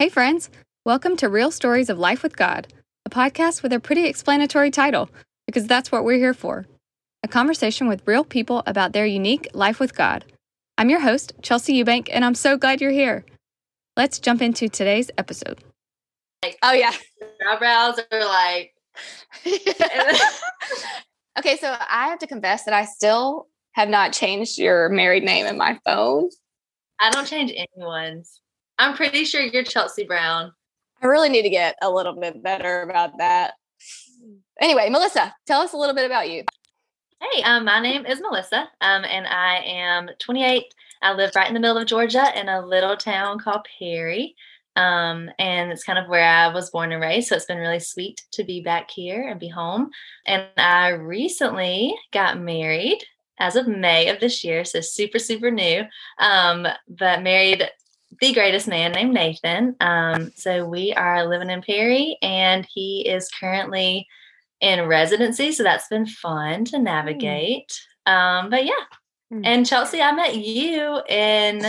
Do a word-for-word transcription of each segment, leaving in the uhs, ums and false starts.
Hey friends, welcome to Real Stories of Life with God, a podcast with a pretty explanatory title, because that's what we're here for. A conversation with real people about their unique life with God. I'm your host, Chelsea Eubank, and I'm so glad you're here. Let's jump into today's episode. Like, oh yeah, eyebrows are like... Okay, so I have to confess that I still have not changed your married name in my phone. I don't change anyone's. I'm pretty sure you're Chelsea Brown. I really need to get a little bit better about that. Anyway, Melissa, tell us a little bit about you. Hey, um, my name is Melissa, um, and I am twenty-eight. I live right in the middle of Georgia in a little town called Perry, um, and it's kind of where I was born and raised, so it's been really sweet to be back here and be home. And I recently got married as of May of this year, so super, super new, um, but married the greatest man named Nathan. Um, so we are living in Perry, and he is currently in residency. So that's been fun to navigate. Um, but yeah. And Chelsea, I met you in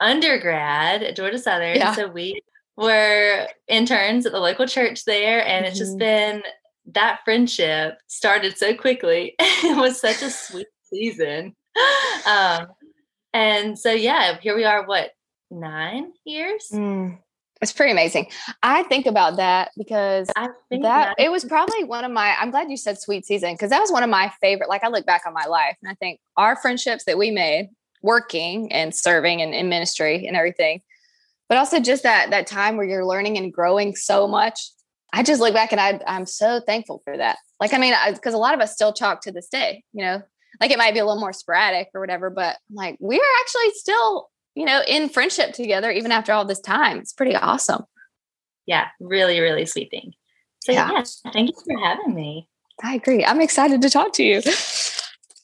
undergrad at Georgia Southern. Yeah. So we were interns at the local church there, and it's mm-hmm. just been that friendship started so quickly. It was such a sweet season. Um, and so, yeah, here we are. What? Nine years. Mm, it's pretty amazing. I think about that because I think that it was probably one of my, I'm glad you said sweet season, because that was one of my favorite. Like, I look back on my life and I think our friendships that we made working and serving and in ministry and everything, but also just that, that time where you're learning and growing so much. I just look back and I, I'm so thankful for that. Like, I mean, because a lot of us still talk to this day, you know, like it might be a little more sporadic or whatever, but like we are actually still, you know, in friendship together, even after all this time. It's pretty awesome. Yeah. Really, really sweet thing. So yeah. yeah, thank you for having me. I agree. I'm excited to talk to you.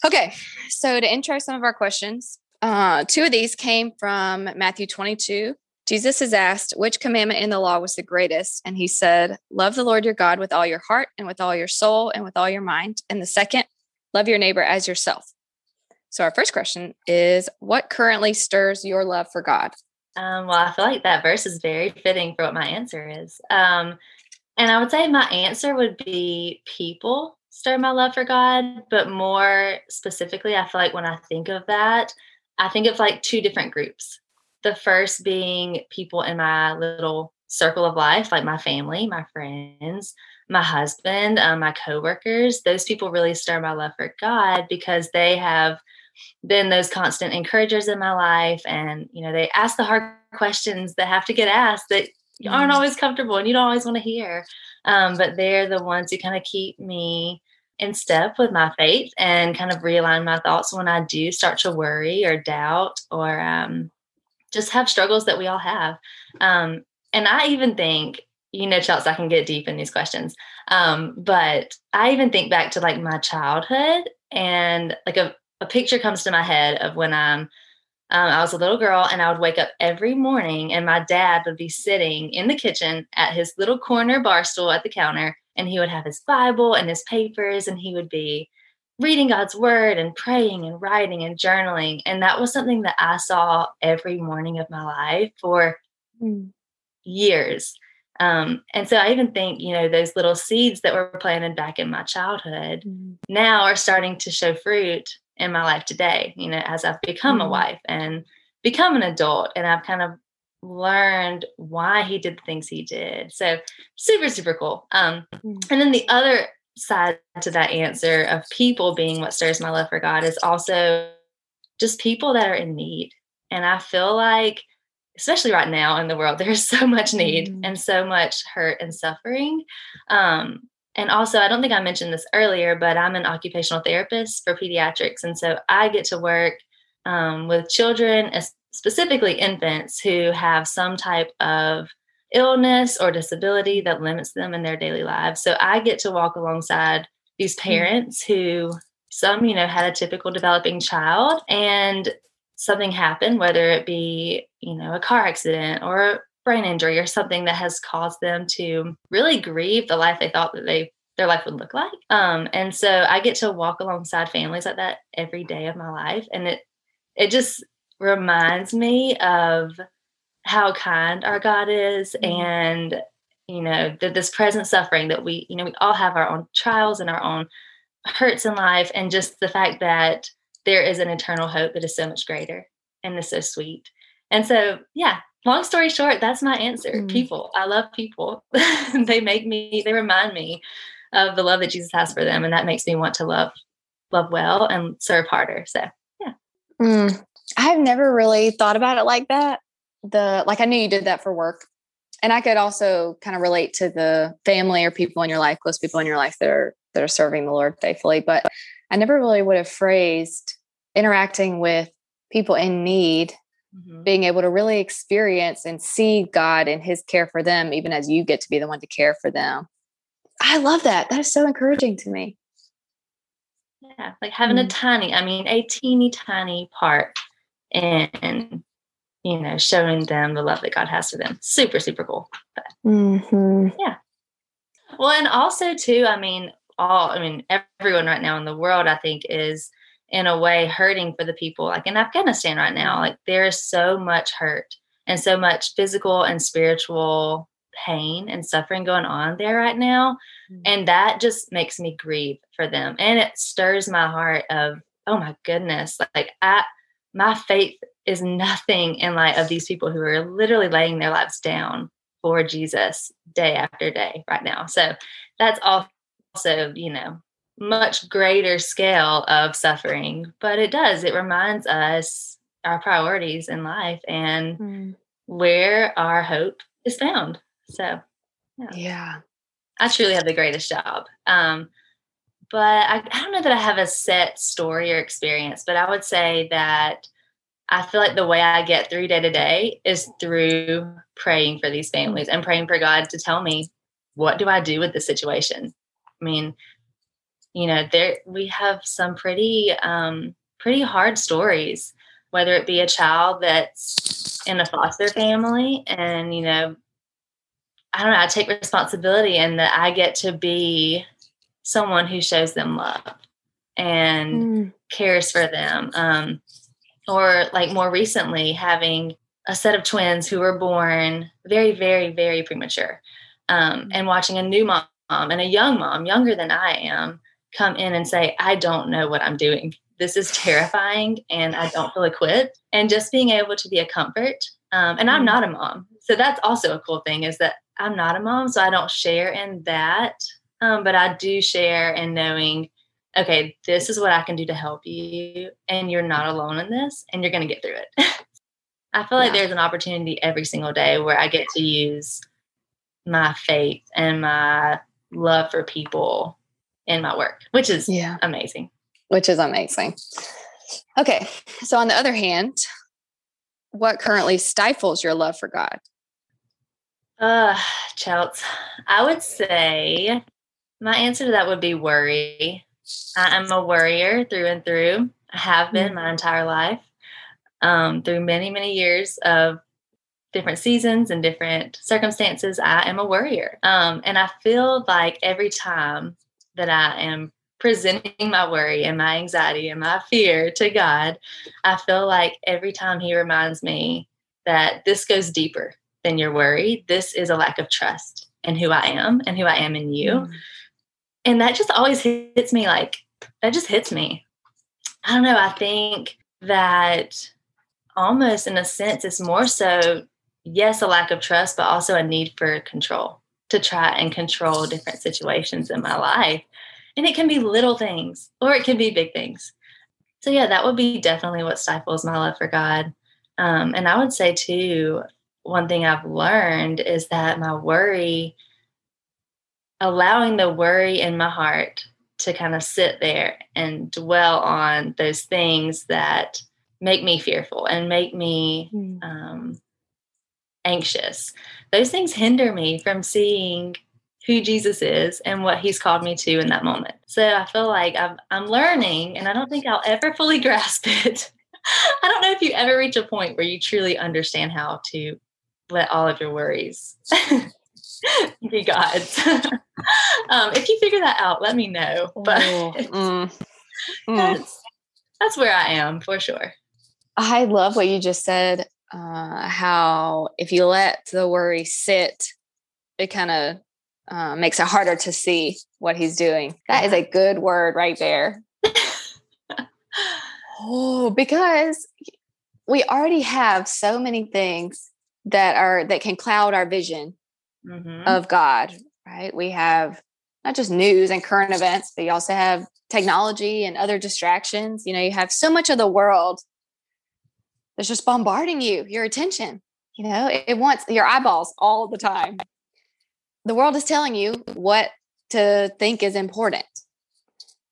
Okay. So to intro some of our questions, uh, two of these came from Matthew twenty-two. Jesus is asked, which commandment in the law was the greatest? And he said, love the Lord your God with all your heart and with all your soul and with all your mind. And the second, love your neighbor as yourself. So our first question is, what currently stirs your love for God? Um, well, I feel like that verse is very fitting for what my answer is. Um, and I would say my answer would be people stir my love for God. But more specifically, I feel like when I think of that, I think of like two different groups. The first being people in my little circle of life, like my family, my friends, my husband, um, my coworkers. Those people really stir my love for God because they have been those constant encouragers in my life. And, you know, they ask the hard questions that have to get asked that aren't always comfortable and you don't always want to hear. Um, but they're the ones who kind of keep me in step with my faith and kind of realign my thoughts when I do start to worry or doubt or um, just have struggles that we all have. Um, and I even think, you know, Chelsea, I can get deep in these questions. Um, but I even think back to like my childhood, and like a A picture comes to my head of when I'm, um, I was a little girl, and I would wake up every morning and my dad would be sitting in the kitchen at his little corner bar stool at the counter, and he would have his Bible and his papers, and he would be reading God's word and praying and writing and journaling. And that was something that I saw every morning of my life for mm. years. Um, and so I even think, you know, those little seeds that were planted back in my childhood mm. now are starting to show fruit in my life today, you know, as I've become a wife and become an adult, and I've kind of learned why he did the things he did. So super, super cool. Um, and then the other side to that answer of people being what stirs my love for God is also just people that are in need. And I feel like, especially right now in the world, there's so much need mm-hmm. and so much hurt and suffering. Um, And also, I don't think I mentioned this earlier, but I'm an occupational therapist for pediatrics. And so I get to work um, with children, specifically infants, who have some type of illness or disability that limits them in their daily lives. So I get to walk alongside these parents who some, you know, had a typical developing child and something happened, whether it be, you know, a car accident or brain injury or something that has caused them to really grieve the life they thought that they their life would look like. Um, and so I get to walk alongside families like that every day of my life. And it it just reminds me of how kind our God is, mm-hmm. and, you know, the, this present suffering that we, you know, we all have our own trials and our own hurts in life, and just the fact that there is an eternal hope that is so much greater and is so sweet. And so, yeah, long story short, that's my answer. Mm-hmm. People. I love people. They make me, they remind me of the love that Jesus has for them. And that makes me want to love, love well and serve harder. So, yeah. Mm. I've never really thought about it like that. The, like, I knew you did that for work, and I could also kind of relate to the family or people in your life, close people in your life that are, that are serving the Lord faithfully. But I never really would have phrased interacting with people in need, mm-hmm. being able to really experience and see God and his care for them, even as you get to be the one to care for them. I love that. That is so encouraging to me. Yeah. Like having mm-hmm. a tiny, I mean, a teeny tiny part in, you know, showing them the love that God has for them. Super, super cool. But, mm-hmm. yeah. Well, and also too, I mean, all, I mean, everyone right now in the world, I think, is in a way hurting for the people like in Afghanistan right now. Like there is so much hurt and so much physical and spiritual pain and suffering going on there right now. Mm-hmm. And that just makes me grieve for them. And it stirs my heart of, oh my goodness, like I, my faith is nothing in light of these people who are literally laying their lives down for Jesus day after day right now. So that's also, you know, much greater scale of suffering, but it does, it reminds us our priorities in life and mm. where our hope is found. So, yeah. yeah, I truly have the greatest job. Um, but I, I don't know that I have a set story or experience, but I would say that I feel like the way I get through day to day is through praying for these families and praying for God to tell me, what do I do with the situation? I mean, you know, there, we have some pretty, um, pretty hard stories, whether it be a child that's in a foster family and, you know, I don't know, I take responsibility and that I get to be someone who shows them love and mm. cares for them. Um, or like more recently having a set of twins who were born very, very, very premature, um, and watching a new mom and a young mom younger than I am come in and say, I don't know what I'm doing. This is terrifying and I don't feel equipped, and just being able to be a comfort. Um, and I'm not a mom. So that's also a cool thing, is that I'm not a mom, so I don't share in that. Um, but I do share in knowing, okay, this is what I can do to help you, and you're not alone in this, and you're going to get through it. I feel yeah. like there's an opportunity every single day where I get to use my faith and my love for people in my work, which is yeah. amazing. Which is amazing. Okay. So on the other hand, what currently stifles your love for God? Uh, Chelsea, I would say my answer to that would be worry. I am a worrier through and through. I have been my entire life, um, through many, many years of different seasons and different circumstances. I am a worrier. Um, and I feel like every time that I am presenting my worry and my anxiety and my fear to God, I feel like every time he reminds me that this goes deeper than your worry. This is a lack of trust in who I am and who I am in you. Mm-hmm. And that just always hits me. Like that just hits me. I don't know. I think that almost in a sense, it's more so, yes, a lack of trust, but also a need for control, to try and control different situations in my life. And it can be little things or it can be big things. So yeah, that would be definitely what stifles my love for God. Um, and I would say too, one thing I've learned is that my worry, allowing the worry in my heart to kind of sit there and dwell on those things that make me fearful and make me mm. um, anxious, those things hinder me from seeing who Jesus is and what he's called me to in that moment. So I feel like I'm, I'm learning, and I don't think I'll ever fully grasp it. I don't know if you ever reach a point where you truly understand how to let all of your worries be God's. um, if you figure that out, let me know. But mm. Mm. That's, that's where I am for sure. I love what you just said uh, how if you let the worry sit, it kind of uh, makes it harder to see what he's doing. That is a good word right there. Oh, because we already have so many things that are, that can cloud our vision mm-hmm. of God, right? We have not just news and current events, but you also have technology and other distractions. You know, you have so much of the world that's just bombarding you, your attention, you know, it, it wants your eyeballs all the time. The world is telling you what to think is important.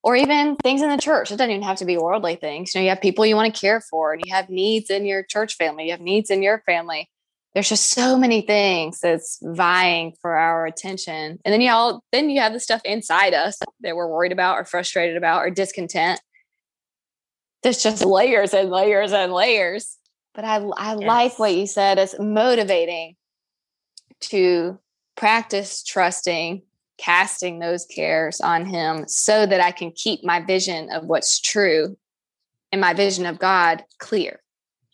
Or even things in the church. It doesn't even have to be worldly things. You know, you have people you want to care for, and you have needs in your church family. You have needs in your family. There's just so many things that's vying for our attention. And then you all, then you have the stuff inside us that we're worried about or frustrated about or discontent. There's just layers and layers and layers. But I, I yes. like what you said. It's motivating to practice trusting, casting those cares on him so that I can keep my vision of what's true and my vision of God clear.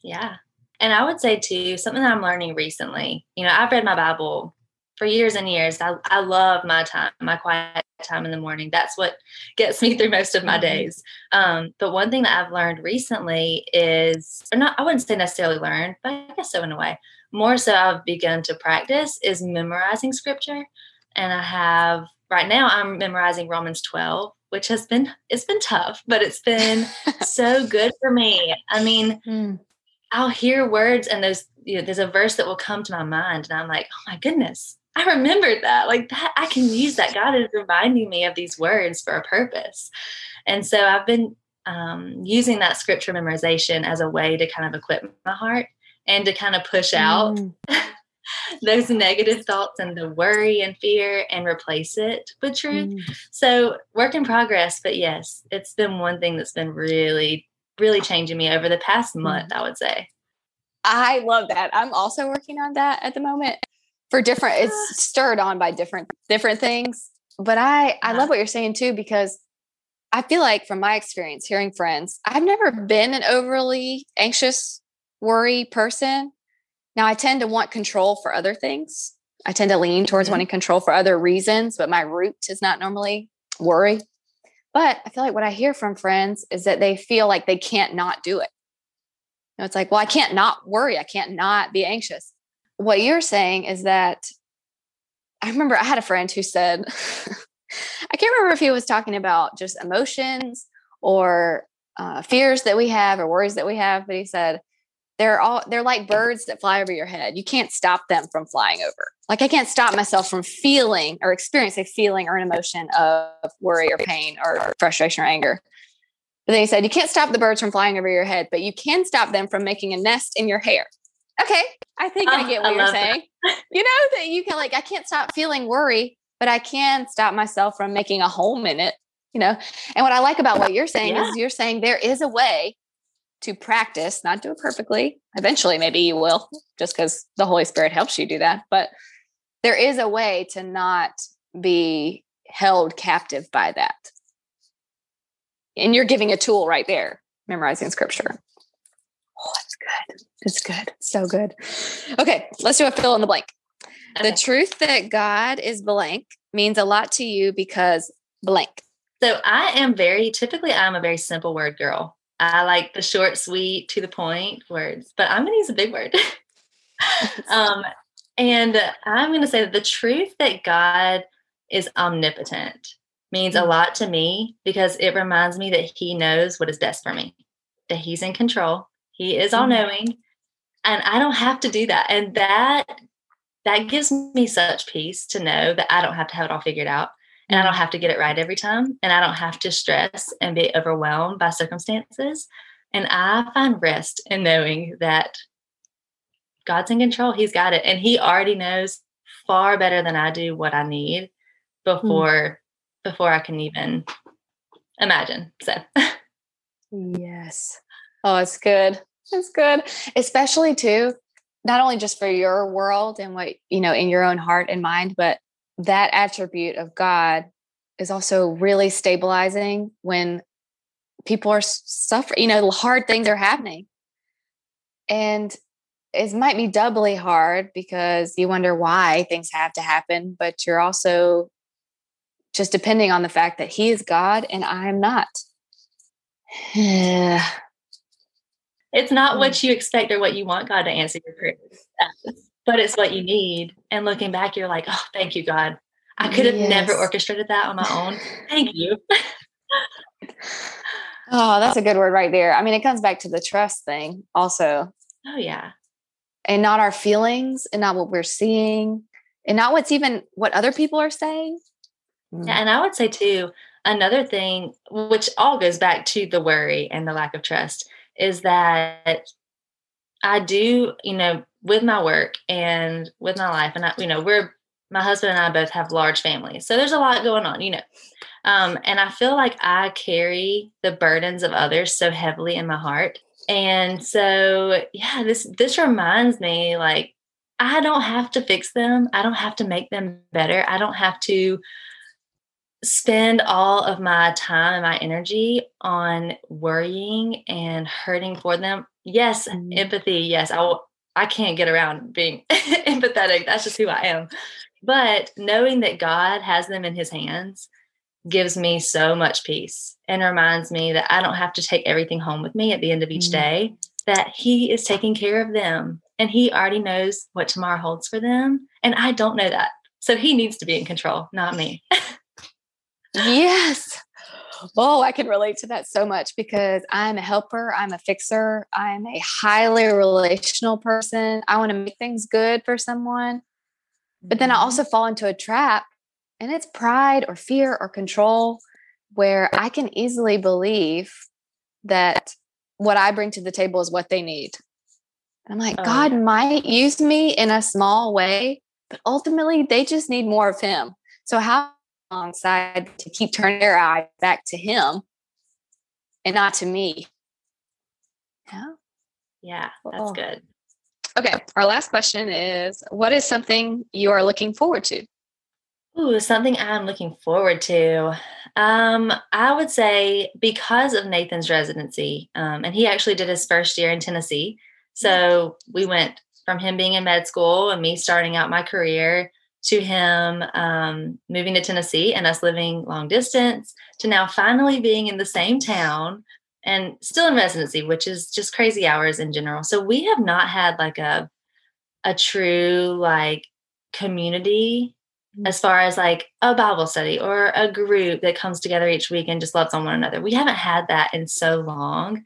Yeah. And I would say too, something that I'm learning recently, you know, I've read my Bible for years and years. I, I love my time, my quiet time in the morning. That's what gets me through most of my days. Um, but one thing that I've learned recently is, or not, I wouldn't say necessarily learned, but I guess so in a way, more so I've begun to practice is memorizing scripture. And I have, right now I'm memorizing Romans twelve, which has been, it's been tough, but it's been so good for me. I mean, mm. I'll hear words and those, you know, there's a verse that will come to my mind and I'm like, oh my goodness, I remembered that. Like that, I can use that. God is reminding me of these words for a purpose. And so I've been um, using that scripture memorization as a way to kind of equip my heart and to kind of push out mm. those negative thoughts and the worry and fear and replace it with truth. Mm. So work in progress, but yes, it's been one thing that's been really, really changing me over the past month, I would say. I love that. I'm also working on that at the moment for different, it's stirred on by different, different things. But I, I love what you're saying too, because I feel like from my experience hearing friends, I've never been an overly anxious, worry person. Now, I tend to want control for other things. I tend to lean towards mm-hmm. wanting control for other reasons, but my root is not normally worry. But I feel like what I hear from friends is that they feel like they can't not do it. You know, it's like, well, I can't not worry. I can't not be anxious. What you're saying is that I remember I had a friend who said, I can't remember if he was talking about just emotions or uh, fears that we have or worries that we have, but he said, They're all, they're like birds that fly over your head. You can't stop them from flying over. Like I can't stop myself from feeling or experiencing a feeling or an emotion of worry or pain or frustration or anger. But then he said, you can't stop the birds from flying over your head, but you can stop them from making a nest in your hair. Okay. I think oh, I get what I you're saying. That. You know, that you can like, I can't stop feeling worry, but I can stop myself from making a home in it, you know? And what I like about what you're saying yeah. is you're saying there is a way to practice, not do it perfectly. Eventually, maybe you will, just because the Holy Spirit helps you do that. But there is a way to not be held captive by that. And you're giving a tool right there, memorizing scripture. Oh, it's good. It's good. So good. Okay, let's do a fill in the blank. Okay. The truth that God is blank means a lot to you because blank. So I am very, typically I'm a very simple word girl. I like the short, sweet, to the point words, but I'm going to use a big word. um, and I'm going to say that the truth that God is omnipotent means a lot to me because it reminds me that he knows what is best for me, that he's in control. He is all knowing and I don't have to do that. And that, that gives me such peace to know that I don't have to have it all figured out. And I don't have to get it right every time. And I don't have to stress and be overwhelmed by circumstances. And I find rest in knowing that God's in control. He's got it. And he already knows far better than I do what I need before, mm. before I can even imagine. So. Yes. Oh, it's good. It's good. Especially too, not only just for your world and what, you know, in your own heart and mind, but that attribute of God is also really stabilizing when people are suffering, you know, hard things are happening. And it might be doubly hard because you wonder why things have to happen, but you're also just depending on the fact that he is God and I am not. It's not what you expect or what you want God to answer your prayers, but it's what you need. And looking back, you're like, oh, thank you, God. I could have yes. never orchestrated that on my own. Thank you. Oh, that's a good word right there. I mean, it comes back to the trust thing also. Oh, yeah. And not our feelings and not what we're seeing and not what's even what other people are saying. Yeah, and I would say, too, another thing, which all goes back to the worry and the lack of trust, is that I do, you know, with my work and with my life, and, I, you know, we're, my husband and I both have large families. So there's a lot going on, you know. Um, and I feel like I carry the burdens of others so heavily in my heart. And so, yeah, this, this reminds me, like, I don't have to fix them. I don't have to make them better. I don't have to spend all of my time and my energy on worrying and hurting for them. Yes. Mm-hmm. Empathy. Yes. I will, I can't get around being empathetic. That's just who I am. But knowing that God has them in his hands gives me so much peace and reminds me that I don't have to take everything home with me at the end of each mm-hmm. day, that he is taking care of them and he already knows what tomorrow holds for them. And I don't know that. So he needs to be in control, not me. Yes. Oh, I can relate to that so much because I'm a helper. I'm a fixer. I'm a highly relational person. I want to make things good for someone, but then I also fall into a trap, and it's pride or fear or control, where I can easily believe that what I bring to the table is what they need. And I'm like, oh. God might use me in a small way, but ultimately they just need more of him. So how alongside to keep turning their eye back to him and not to me. Yeah. Yeah, that's oh. good. Okay. Our last question is, what is something you are looking forward to? Ooh, something I'm looking forward to. Um, I would say because of Nathan's residency, um, and he actually did his first year in Tennessee. So we went from him being in med school and me starting out my career to him um, moving to Tennessee and us living long distance, to now finally being in the same town and still in residency, which is just crazy hours in general. So we have not had like a, a true like community mm-hmm. as far as like a Bible study or a group that comes together each week and just loves on one another. We haven't had that in so long.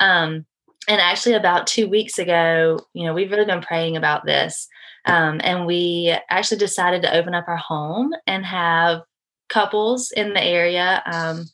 Um, and actually about two weeks ago, you know, we've really been praying about this. Um, and we actually decided to open up our home and have couples in the area. Um,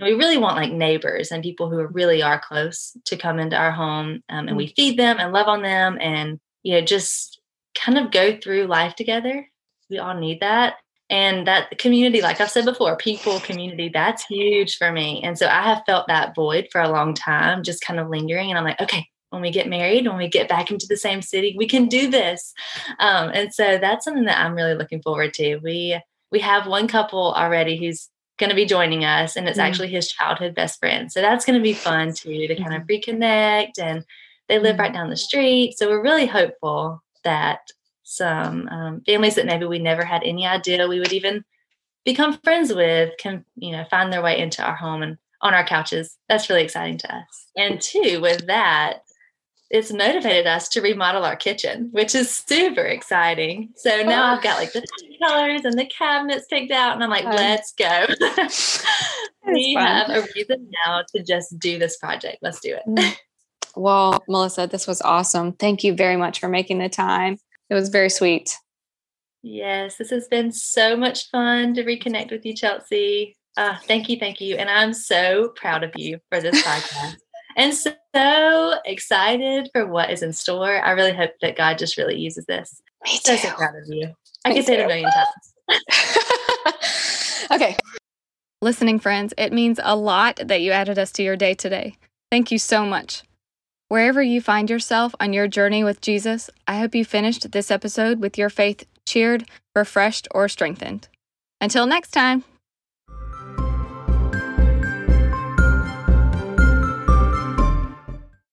we really want like neighbors and people who are really are close to come into our home, um, and we feed them and love on them and, you know, just kind of go through life together. We all need that. And that community, like I've said before, people, community, that's huge for me. And so I have felt that void for a long time, just kind of lingering. And I'm like, okay, when we get married, when we get back into the same city, we can do this. Um, and so that's something that I'm really looking forward to. We we have one couple already who's going to be joining us, and it's mm-hmm. actually his childhood best friend. So that's going to be fun too, to kind of reconnect. And they live mm-hmm. right down the street. So we're really hopeful that some um, families that maybe we never had any idea we would even become friends with can, you know, find their way into our home and on our couches. That's really exciting to us. And two, with that, it's motivated us to remodel our kitchen, which is super exciting. So now oh. I've got like the colors and the cabinets picked out, and I'm like, um, let's go. we fun. have a reason now to just do this project. Let's do it. Well, Melissa, this was awesome. Thank you very much for making the time. It was very sweet. Yes, this has been so much fun to reconnect with you, Chelsea. Uh, thank you. Thank you. And I'm so proud of you for this podcast. And so, so excited for what is in store. I really hope that God just really uses this. Me too. So, so proud of you. I could say it a million times. Okay. Listening, friends, it means a lot that you added us to your day today. Thank you so much. Wherever you find yourself on your journey with Jesus, I hope you finished this episode with your faith cheered, refreshed, or strengthened. Until next time.